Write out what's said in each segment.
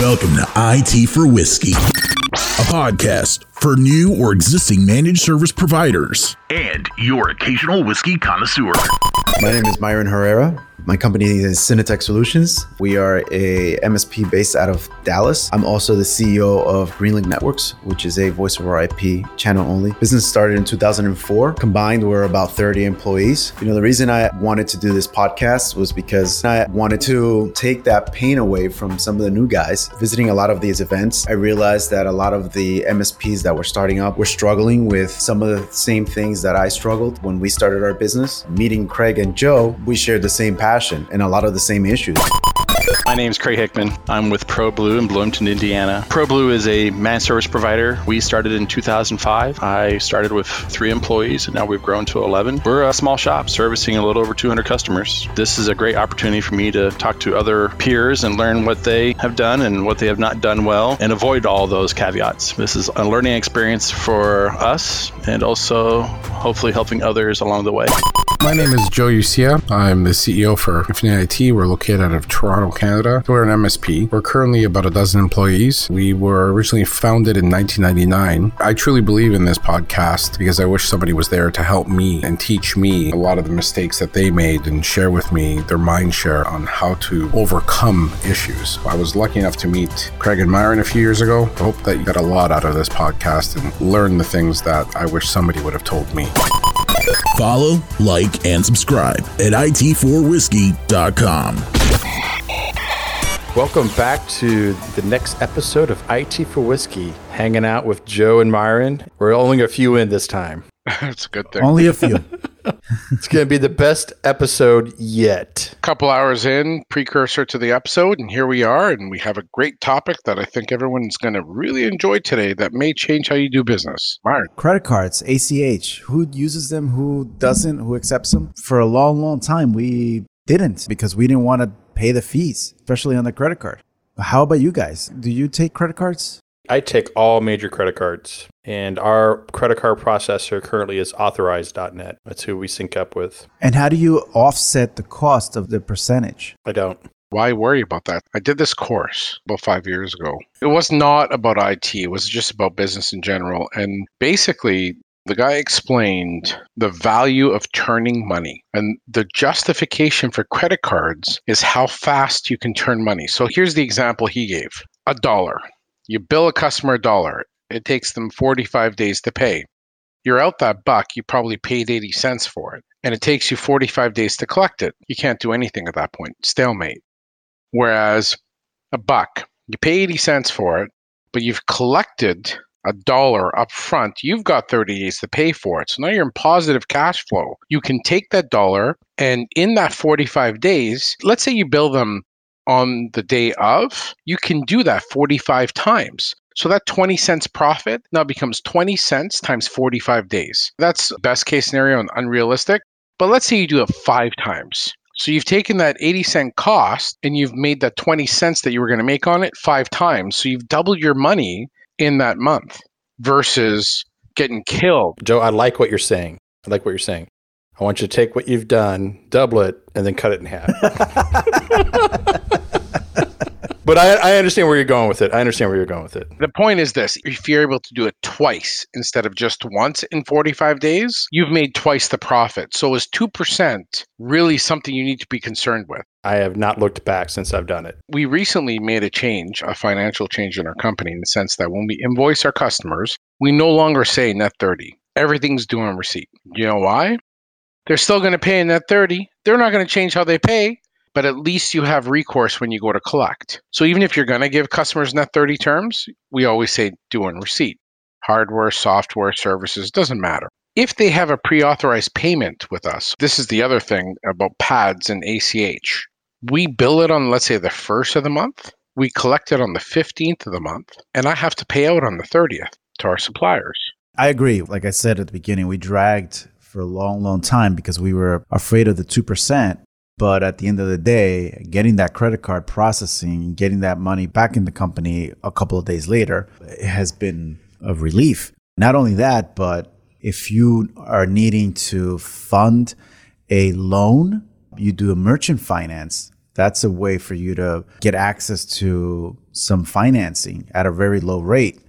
Welcome to IT for Whiskey, a podcast for new or existing managed service providers and your occasional whiskey connoisseur. My name is Myron Herrera. My company is CineTech Solutions. We are a MSP based out of Dallas. I'm also the CEO of GreenLink Networks, which is a voice over IP channel only. Business started in 2004. Combined, we're about 30 employees. You know, the reason I wanted to do this podcast was because I wanted to take that pain away from some of the new guys. Visiting a lot of these events, I realized that a lot of the MSPs that were starting up were struggling with some of the same things that I struggled when we started our business. Meeting Craig and Joe, we shared the same passion and a lot of the same issues. My name's Craig Hickman. I'm with ProBlue in Bloomington, Indiana. ProBlue is a managed service provider. We started in 2005. I started with 3 employees, and now we've grown to 11. We're a small shop servicing a little over 200 customers. This is a great opportunity for me to talk to other peers and learn what they have done and what they have not done well and avoid all those caveats. This is a learning experience for us and also hopefully helping others along the way. My name is Joe Ucia. I'm the CEO for Infinity IT. We're located out of Toronto, Canada. We're an MSP. We're currently about a dozen employees. We were originally founded in 1999. I truly believe in this podcast because I wish somebody was there to help me and teach me a lot of the mistakes that they made and share with me their mind share on how to overcome issues. I was lucky enough to meet Craig and Myron a few years ago. I hope that you got a lot out of this podcast and learn the things that I wish somebody would have told me. Follow, like, and subscribe at IT4Whiskey.com. Welcome back to the next episode of IT for Whiskey, hanging out with Joe and Myron. We're only a few in this time. That's a good thing. Only a few. It's going to be the best episode yet. Couple hours in, precursor to the episode, and here we are, and we have a great topic that I think everyone's going to really enjoy today that may change how you do business. Myron. Credit cards, ACH, who uses them, who doesn't, who accepts them? For a long, long time, we didn't because we didn't want to pay the fees, especially on the credit card. How about you guys? Do you take credit cards? I take all major credit cards, and our credit card processor currently is Authorize.net. That's who we sync up with. And how do you offset the cost of the percentage? I don't. Why worry about that? I did this course about 5 years ago. It was not about IT. It was just about business in general. And basically, the guy explained the value of turning money. And the justification for credit cards is how fast you can turn money. So here's the example he gave. $1. You bill a customer $1. It takes them 45 days to pay. You're out that buck. You probably paid 80 cents for it. And it takes you 45 days to collect it. You can't do anything at that point. Stalemate. Whereas $1, you pay 80 cents for it, but you've collected $1 up front. You've got 30 days to pay for it. So now you're in positive cash flow. You can take that $1 and in that 45 days, let's say you bill them on the day of, you can do that 45 times. So that 20 cents profit now becomes 20 cents times 45 days. That's best case scenario and unrealistic. But let's say you do it 5 times. So you've taken that 80 cent cost and you've made that 20 cents that you were going to make on it 5 times. So you've doubled your money in that month versus getting killed. Joe, I like what you're saying. I want you to take what you've done, double it, and then cut it in half. But I understand where you're going with it. The point is this. If you're able to do it twice instead of just once in 45 days, you've made twice the profit. So is 2% really something you need to be concerned with? I have not looked back since I've done it. We recently made a financial change in our company in the sense that when we invoice our customers, we no longer say net 30. Everything's due on receipt. You know why? They're still going to pay in that 30. They're not going to change how they pay, but at least you have recourse when you go to collect. So even if you're going to give customers net 30 terms, we always say due on receipt. Hardware, software, services, doesn't matter. If they have a pre-authorized payment with us, this is the other thing about PADs and ACH. We bill it on, let's say, the 1st of the month. We collect it on the 15th of the month, and I have to pay out on the 30th to our suppliers. I agree. Like I said at the beginning, we dragged for a long, long time because we were afraid of the 2%. But at the end of the day, getting that credit card processing, getting that money back in the company a couple of days later, it has been a relief. Not only that, but if you are needing to fund a loan, you do a merchant finance that's a way for you to get access to some financing at a very low rate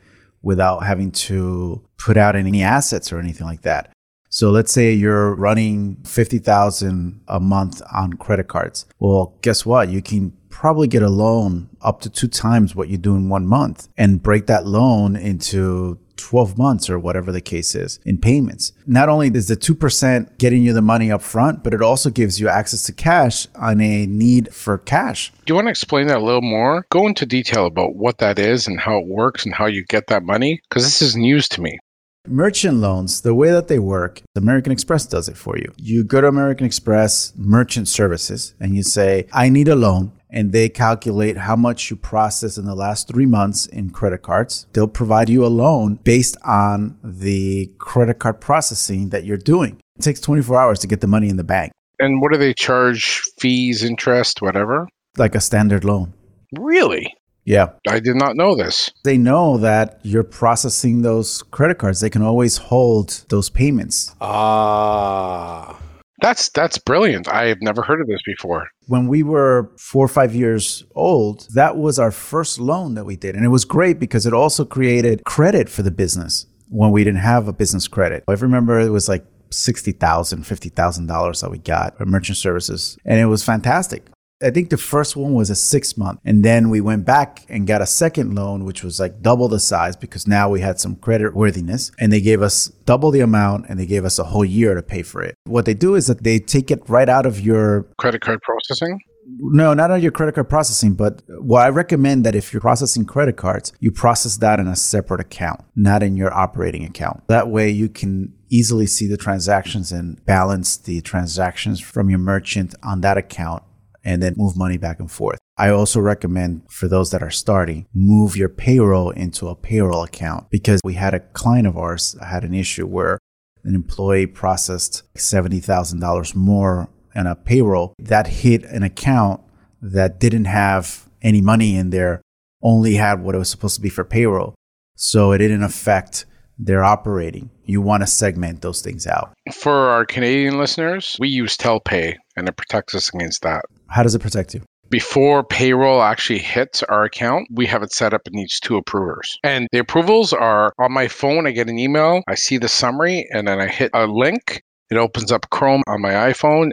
without having to put out any assets or anything like that. So let's say you're running $50,000 a month on credit cards. Well, guess what? You can probably get a loan up to 2 times what you do in 1 month and break that loan into 12 months or whatever the case is in payments. Not only is the 2% getting you the money up front, but it also gives you access to cash on a need for cash. Do you want to explain that a little more? Go into detail about what that is and how it works and how you get that money, because this is news to me. Merchant loans, the way that they work, American Express does it for you. You go to American Express Merchant Services and you say, I need a loan. And they calculate how much you processed in the last 3 months in credit cards. They'll provide you a loan based on the credit card processing that you're doing. It takes 24 hours to get the money in the bank. And what do they charge? Fees, interest, whatever? Like a standard loan. Really? Yeah. I did not know this. They know that you're processing those credit cards. They can always hold those payments. Ah. That's brilliant. I have never heard of this before. When we were 4 or 5 years old, that was our first loan that we did. And it was great because it also created credit for the business when we didn't have a business credit. I remember it was like $60,000, $50,000 that we got at Merchant Services. And it was fantastic. I think the first one was a 6-month. And then we went back and got a second loan, which was like double the size because now we had some credit worthiness. And they gave us double the amount and they gave us a whole year to pay for it. What they do is that they take it right out of your credit card processing. No, not on your credit card processing, but what I recommend that if you're processing credit cards, you process that in a separate account, not in your operating account. That way you can easily see the transactions and balance the transactions from your merchant on that account, and then move money back and forth. I also recommend for those that are starting, move your payroll into a payroll account, because we had a client of ours had an issue where an employee processed $70,000 more in a payroll that hit an account that didn't have any money in there, only had what it was supposed to be for payroll. So it didn't affect their operating. You want to segment those things out. For our Canadian listeners, we use Telpay and it protects us against that. How does it protect you? Before payroll actually hits our account, we have it set up. It needs 2 approvers. And the approvals are on my phone. I get an email. I see the summary and then I hit a link. It opens up Chrome on my iPhone.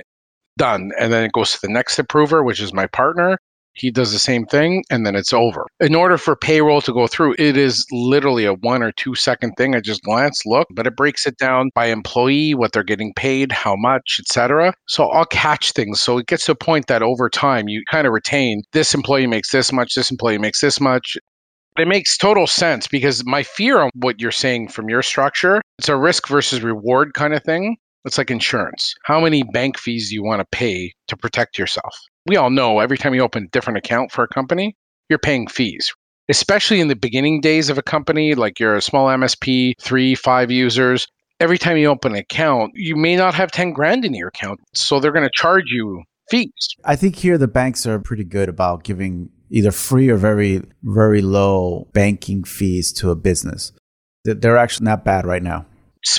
Done. And then it goes to the next approver, which is my partner. He does the same thing and then it's over. In order for payroll to go through, it is literally a 1 or 2 second thing. I just glance, look, but it breaks it down by employee, what they're getting paid, how much, etc. So I'll catch things. So it gets to a point that over time you kind of retain this employee makes this much, this employee makes this much. It makes total sense, because my fear on what you're saying from your structure, it's a risk versus reward kind of thing. It's like insurance. How many bank fees do you want to pay to protect yourself? We all know every time you open a different account for a company, you're paying fees, especially in the beginning days of a company, like you're a small MSP, 3, 5 users. Every time you open an account, you may not have 10 grand in your account. So they're going to charge you fees. I think here the banks are pretty good about giving either free or very, very low banking fees to a business. They're actually not bad right now.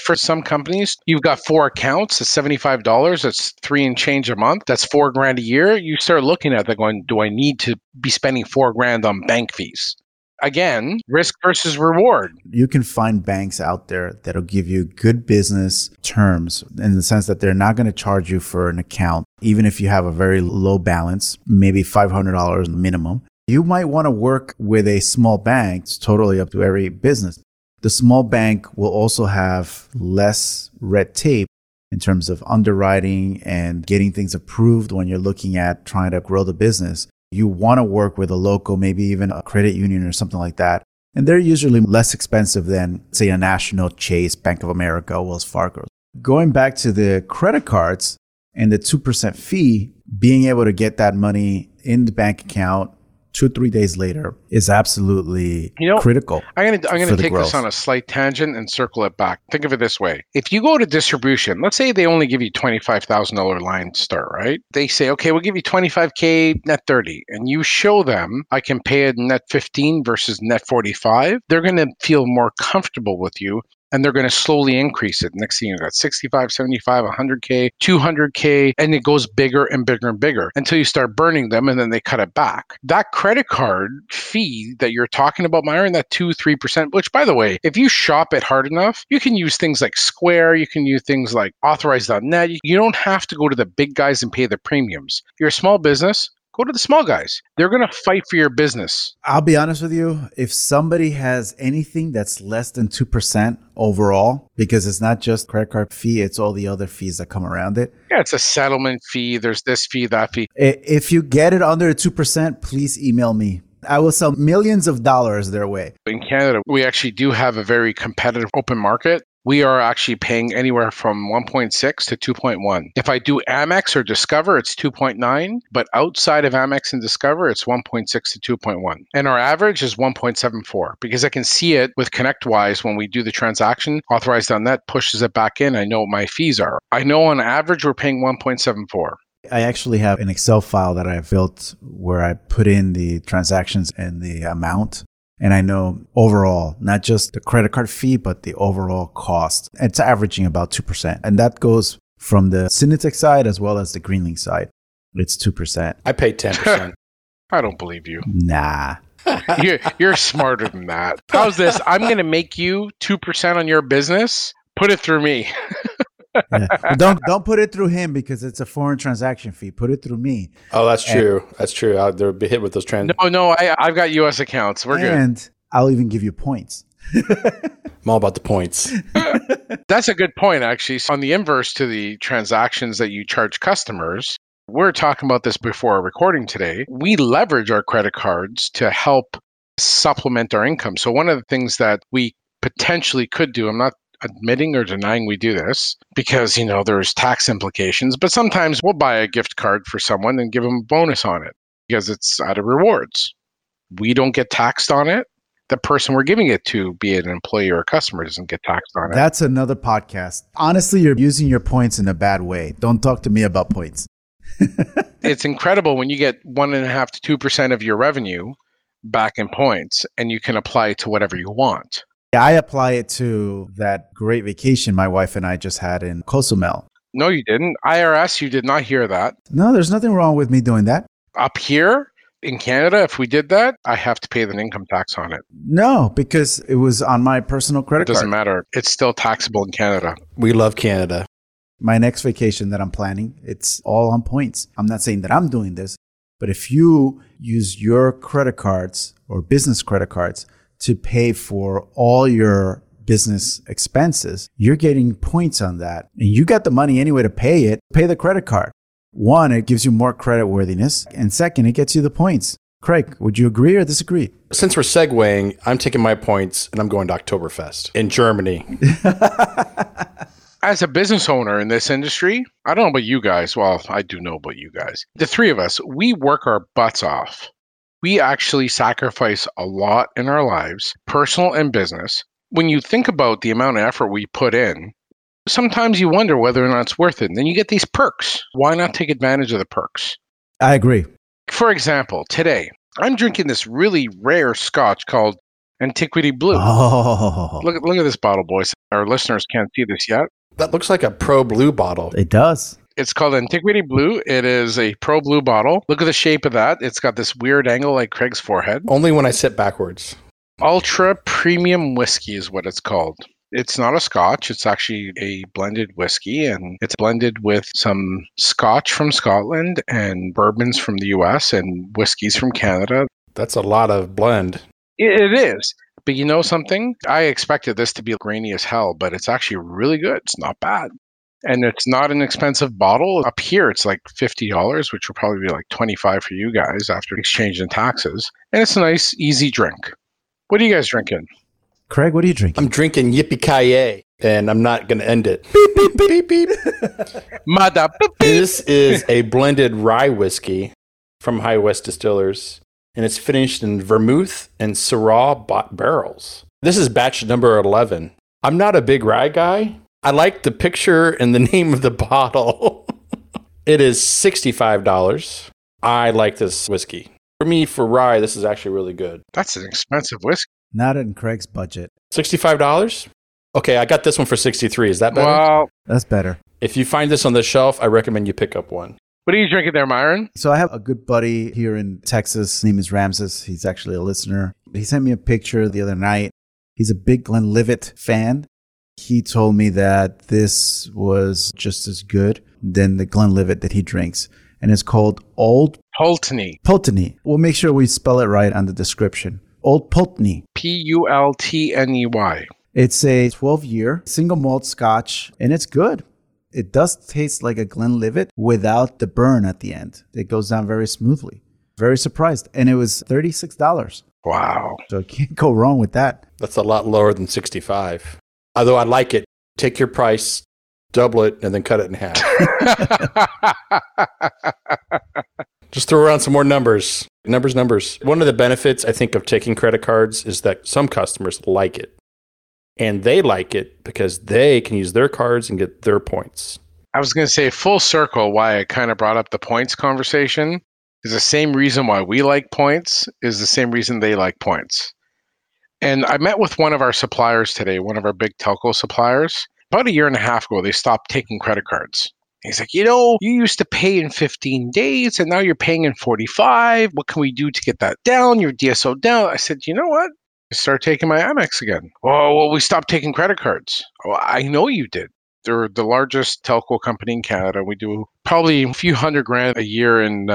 For some companies, you've got 4 accounts, it's $75, that's $3 and change a month, that's $4 grand a year. You start looking at that going, do I need to be spending $4 grand on bank fees? Again, risk versus reward. You can find banks out there that'll give you good business terms in the sense that they're not going to charge you for an account, even if you have a very low balance, maybe $500 minimum. You might want to work with a small bank. It's totally up to every business. The small bank will also have less red tape in terms of underwriting and getting things approved when you're looking at trying to grow the business. You want to work with a local, maybe even a credit union or something like that. And they're usually less expensive than, say, a national Chase, Bank of America, Wells Fargo. Going back to the credit cards and the 2% fee, being able to get that money in the bank account 2 or 3 days later is absolutely critical. I'm gonna take this on a slight tangent and circle it back. Think of it this way. If you go to distribution, let's say they only give you $25,000 line to start, right? They say, okay, we'll give you $25K net 30. And you show them, I can pay it net 15 versus net 45. They're going to feel more comfortable with you. and they're going to slowly increase it. Next thing you got 65, 75, 100K, 200K, and it goes bigger and bigger and bigger until you start burning them, and then they cut it back. That credit card fee that you're talking about, Myron, that 2%, 3%, which by the way, if you shop it hard enough, you can use things like Square, you can use things like Authorize.net. You don't have to go to the big guys and pay the premiums. If you're a small business, go to the small guys. They're going to fight for your business. I'll be honest with you. If somebody has anything that's less than 2% overall, because it's not just credit card fee, it's all the other fees that come around it. Yeah, it's a settlement fee. There's this fee, that fee. If you get it under 2%, please email me. I will sell millions of dollars their way. In Canada, we actually do have a very competitive open market. We are actually paying anywhere from 1.6 to 2.1. If I do Amex or Discover, it's 2.9. But outside of Amex and Discover, it's 1.6 to 2.1. And our average is 1.74 because I can see it with ConnectWise when we do the transaction. Authorize.net pushes it back in. I know what my fees are. I know on average we're paying 1.74. I actually have an Excel file that I built where I put in the transactions and the amount. And I know overall, not just the credit card fee, but the overall cost. It's averaging about 2%. And that goes from the CineTech side as well as the GreenLink side. It's 2%. I paid 10%. I don't believe you. Nah. You're smarter than that. How's this? I'm going to make you 2% on your business. Put it through me. Yeah. Don't put it through him because it's a foreign transaction fee. Put it through me. Oh, that's true. That's true. They'll be hit with those transactions. No, I've got U.S. accounts. We're good. And I'll even give you points. I'm all about the points. That's a good point, actually. So on the inverse to the transactions that you charge customers, we're talking about this before our recording today. We leverage our credit cards to help supplement our income. So one of the things that we potentially could do, I'm not admitting or denying we do this because, you know, there's tax implications, but sometimes we'll buy a gift card for someone and give them a bonus on it because it's out of rewards. We don't get taxed on it. The person we're giving it to, be it an employee or a customer, doesn't get taxed on it. That's another podcast. Honestly, you're using your points in a bad way. Don't talk to me about points. It's incredible when you get 1.5 to 2% of your revenue back in points and you can apply it to whatever you want. I apply it to that great vacation my wife and I just had in Cozumel. No, you didn't. IRS, you did not hear that. No, there's nothing wrong with me doing that. Up here in Canada, if we did that, I have to pay the income tax on it. No, because it was on my personal credit card. It doesn't matter. It's still taxable in Canada. We love Canada. My next vacation that I'm planning, it's all on points. I'm not saying that I'm doing this, but if you use your credit cards or business credit cards to pay for all your business expenses, you're getting points on that. And you got the money anyway to pay it. Pay the credit card. One, it gives you more creditworthiness. And second, it gets you the points. Craig, would you agree or disagree? Since we're segueing, I'm taking my points and I'm going to Oktoberfest in Germany. As a business owner in this industry, I don't know about you guys. Well, I do know about you guys. The three of us, we work our butts off. We actually sacrifice a lot in our lives, personal and business. When you think about the amount of effort we put in, sometimes you wonder whether or not it's worth it. And then you get these perks. Why not take advantage of the perks? I agree. For example, today, I'm drinking this really rare scotch called Antiquity Blue. Oh. Look at this bottle, boys. Our listeners can't see this yet. That looks like a ProBlue bottle. It does. It's called Antiquity Blue. It is a ProBlue bottle. Look at the shape of that. It's got this weird angle like Craig's forehead. Only when I sit backwards. Ultra premium whiskey is what it's called. It's not a scotch. It's actually a blended whiskey, and it's blended with some scotch from Scotland and bourbons from the US and whiskeys from Canada. That's a lot of blend. It is. But you know something? I expected this to be grainy as hell, but it's actually really good. It's not bad. And it's not an expensive bottle. Up here, it's like $50, which will probably be like $25 for you guys after exchange and taxes. And it's a nice, easy drink. What are you guys drinking? Craig, what are you drinking? I'm drinking Yipee Ki-Yay, and I'm not going to end it. Beep, beep, beep, beep, beep. Mada, beep, beep. This is a blended rye whiskey from High West Distillers, and it's finished in vermouth and Syrah barrels. This is batch number 11. I'm not a big rye guy. I like the picture and the name of the bottle. It is $65. I like this whiskey. For me, for rye, this is actually really good. That's an expensive whiskey. Not in Craig's budget. $65? Okay, I got this one for 63. Is that better? Wow. That's better. If you find this on the shelf, I recommend you pick up one. What are you drinking there, Myron? So I have a good buddy here in Texas. His name is Ramses. He's actually a listener. He sent me a picture the other night. He's a big Glenlivet fan. He told me that this was just as good than the Glenlivet that he drinks. And it's called Old Pulteney. Pulteney. We'll make sure we spell it right on the description. Old Pulteney. Pultney. It's a 12-year single malt scotch, and it's good. It does taste like a Glenlivet without the burn at the end. It goes down very smoothly. Very surprised. And it was $36. Wow. So you can't go wrong with that. That's a lot lower than 65. Although I like it. Take your price, double it, and then cut it in half. Just throw around some more numbers. Numbers. One of the benefits, I think, of taking credit cards is that some customers like it. And they like it because they can use their cards and get their points. I was going to say full circle why I kind of brought up the points conversation is the same reason why we like points is the same reason they like points. And I met with one of our suppliers today, one of our big telco suppliers. About 1.5 years ago, they stopped taking credit cards. He's like, you know, you used to pay in 15 days and now you're paying in 45. What can we do to get that down, your DSO down? I said, you know what? Start taking my Amex again. Oh, well, we stopped taking credit cards. Oh, I know you did. They're the largest telco company in Canada. We do probably a few $100,000 a year in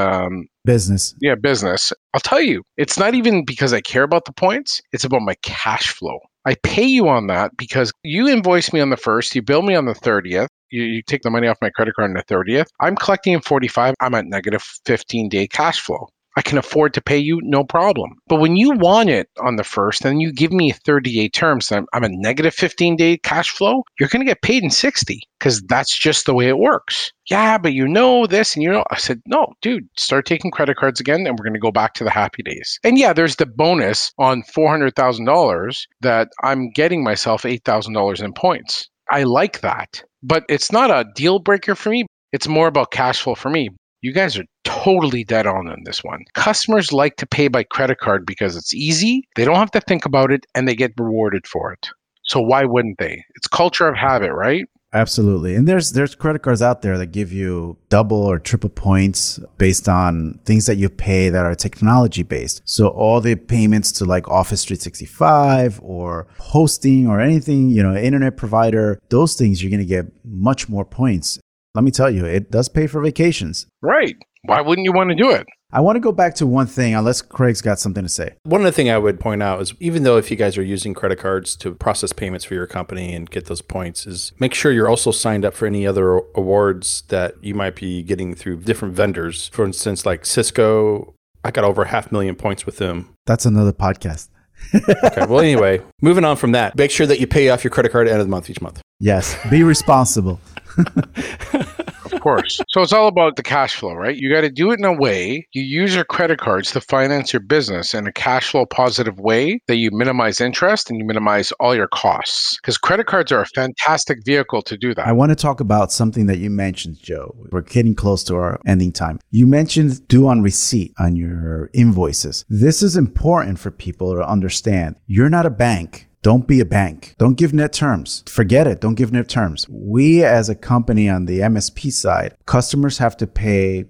business. Yeah, business. I'll tell you, it's not even because I care about the points. It's about my cash flow. I pay you on that because you invoice me on the 1st, you bill me on the 30th, you take the money off my credit card on the 30th. I'm collecting in 45. I'm at negative 15-day cash flow. I can afford to pay you, no problem. But when you want it on the 1st, and you give me 30-day terms, I'm a negative 15-day cash flow, you're going to get paid in 60 because that's just the way it works. Yeah, but you know this and you know. I said, no, dude, start taking credit cards again and we're going to go back to the happy days. And yeah, there's the bonus on $400,000 that I'm getting myself $8,000 in points. I like that. But it's not a deal breaker for me. It's more about cash flow for me. You guys are totally dead on this one. Customers like to pay by credit card because it's easy. They don't have to think about it and they get rewarded for it. So why wouldn't they? It's culture of habit, right? Absolutely. And there's credit cards out there that give you double or triple points based on things that you pay that are technology based. So all the payments to like Office 365 or hosting or anything, you know, internet provider, those things you're going to get much more points. Let me tell you, it does pay for vacations. Right. Why wouldn't you want to do it? I want to go back to one thing, unless Craig's got something to say. One other thing I would point out is even though if you guys are using credit cards to process payments for your company and get those points, is make sure you're also signed up for any other awards that you might be getting through different vendors. For instance, like Cisco, I got over 500,000 points with them. That's another podcast. Okay. Well, anyway, moving on from that, make sure that you pay off your credit card at the end of the month each month. Yes. Be responsible. Of course. So it's all about the cash flow, right? You got to do it in a way you use your credit cards to finance your business in a cash flow positive way that you minimize interest and you minimize all your costs because credit cards are a fantastic vehicle to do that. I want to talk about something that you mentioned, Joe. We're getting close to our ending time. You mentioned due on receipt on your invoices. This is important for people to understand. You're not a bank. Don't be a bank. Don't give net terms. Forget it. Don't give net terms. We as a company on the MSP side, customers have to pay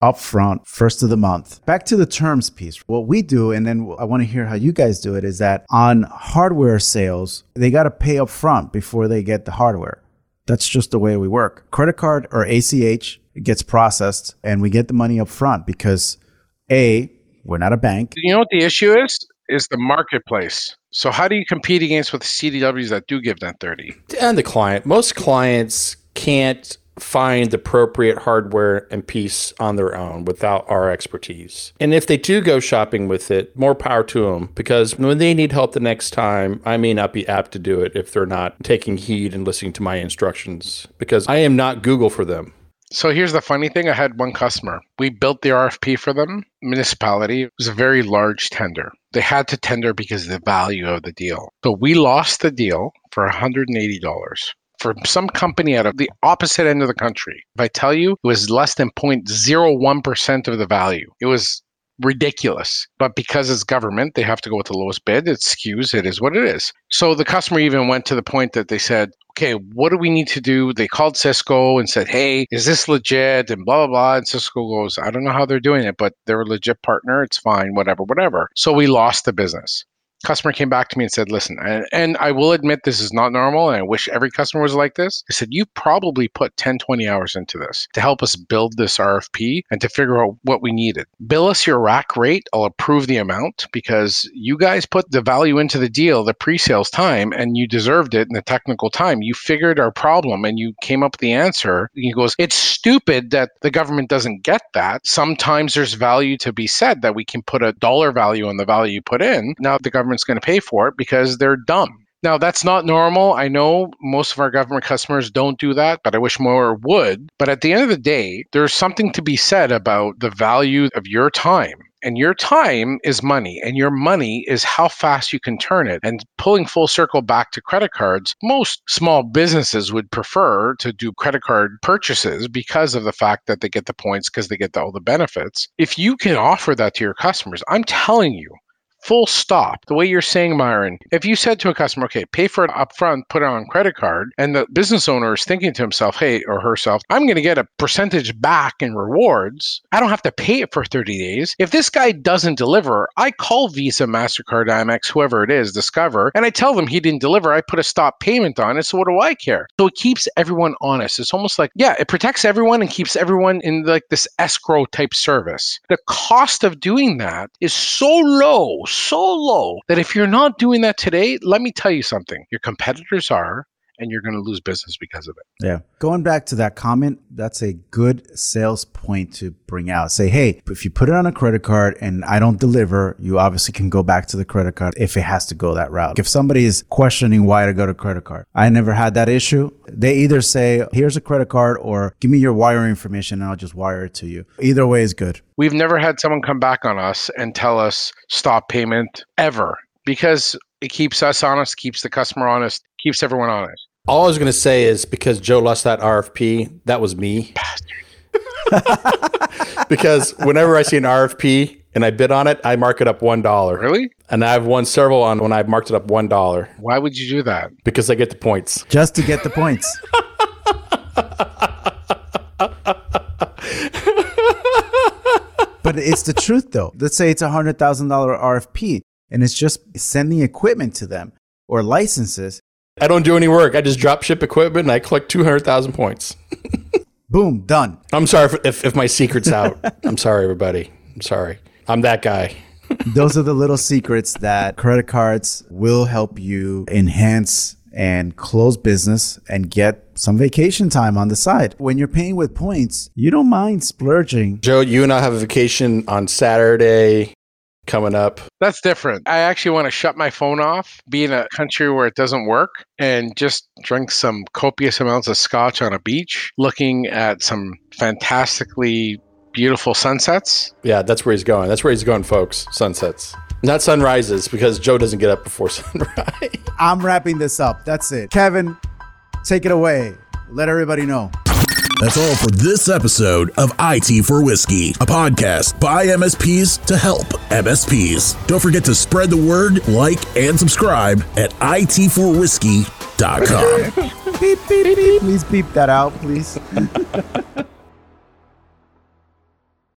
upfront, first of the month. Back to the terms piece. What we do, and then I want to hear how you guys do it, is that on hardware sales, they got to pay upfront before they get the hardware. That's just the way we work. Credit card or ACH gets processed and we get the money upfront because A, we're not a bank. You know what the issue is? Is the marketplace. So how do you compete against with CDWs that do give that 30? And the client. Most clients can't find the appropriate hardware and piece on their own without our expertise. And if they do go shopping with it, more power to them. Because when they need help the next time, I may not be apt to do it if they're not taking heed and listening to my instructions. Because I am not Google for them. So here's the funny thing. I had one customer. We built the RFP for them. Municipality. It was a very large tender. They had to tender because of the value of the deal. So we lost the deal for $180 for some company out of the opposite end of the country. If I tell you, it was less than 0.01% of the value. It was ridiculous. But because it's government, they have to go with the lowest bid. It skews. It is what it is. So the customer even went to the point that they said, okay, what do we need to do? They called Cisco and said, hey, is this legit? And blah, blah, blah. And Cisco goes, I don't know how they're doing it, but they're a legit partner. It's fine, whatever, whatever. So we lost the business. Customer came back to me and said, listen, and I will admit this is not normal, and I wish every customer was like this. I said, you probably put 10, 20 hours into this to help us build this RFP and to figure out what we needed. Bill us your rack rate. I'll approve the amount because you guys put the value into the deal, the pre-sales time, and you deserved it in the technical time. You figured our problem and you came up with the answer. And he goes, it's stupid that the government doesn't get that. Sometimes there's value to be said that we can put a dollar value on the value you put in. Now the government going to pay for it because they're dumb. Now, that's not normal. I know most of our government customers don't do that, but I wish more would. But at the end of the day, there's something to be said about the value of your time. And your time is money, and your money is how fast you can turn it. And pulling full circle back to credit cards, most small businesses would prefer to do credit card purchases because of the fact that they get the points, because they get all the benefits. If you can offer that to your customers, I'm telling you, full stop. The way you're saying, Myron, if you said to a customer, okay, pay for it upfront, put it on credit card, and the business owner is thinking to himself, hey, or herself, I'm going to get a percentage back in rewards. I don't have to pay it for 30 days. If this guy doesn't deliver, I call Visa, MasterCard, Amex, whoever it is, Discover, and I tell them he didn't deliver. I put a stop payment on it. So what do I care? So it keeps everyone honest. It's almost like, yeah, it protects everyone and keeps everyone in like this escrow type service. The cost of doing that is so low that if you're not doing that today, let me tell you something, your competitors are, and you're going to lose business because of it. Yeah. Going back to that comment, that's a good sales point to bring out. Say, hey, if you put it on a credit card and I don't deliver, you obviously can go back to the credit card if it has to go that route. If somebody is questioning why to go to credit card, I never had that issue. They either say, here's a credit card, or give me your wire information and I'll just wire it to you. Either way is good. We've never had someone come back on us and tell us stop payment ever, because it keeps us honest, keeps the customer honest, keeps everyone honest. All I was going to say is because Joe lost that RFP, that was me. Because whenever I see an RFP and I bid on it, I mark it up $1. Really? And I've won several on when I've marked it up $1. Why would you do that? Because I get the points. Just to get the points. But it's the truth, though. Let's say it's a $100,000 RFP and it's just sending equipment to them or licenses. I don't do any work. I just drop ship equipment and I collect 200,000 points. Boom, done. I'm sorry if my secret's out. I'm sorry, everybody. I'm sorry. I'm that guy. Those are the little secrets that credit cards will help you enhance and close business and get some vacation time on the side. When you're paying with points, you don't mind splurging. Joe, you and I have a vacation on Saturday coming up. That's different. I actually want to shut my phone off, be in a country where it doesn't work, and just drink some copious amounts of scotch on a beach, looking at some fantastically beautiful sunsets. Yeah, that's where he's going. That's where he's going, folks. Sunsets. Not sunrises, because Joe doesn't get up before sunrise. I'm wrapping this up. That's it. Kevin, take it away. Let everybody know. That's all for this episode of IT for Whiskey, a podcast by MSPs to help MSPs. Don't forget to spread the word, like, and subscribe at itforwhiskey.com. Beep, beep, beep. Please beep that out, please.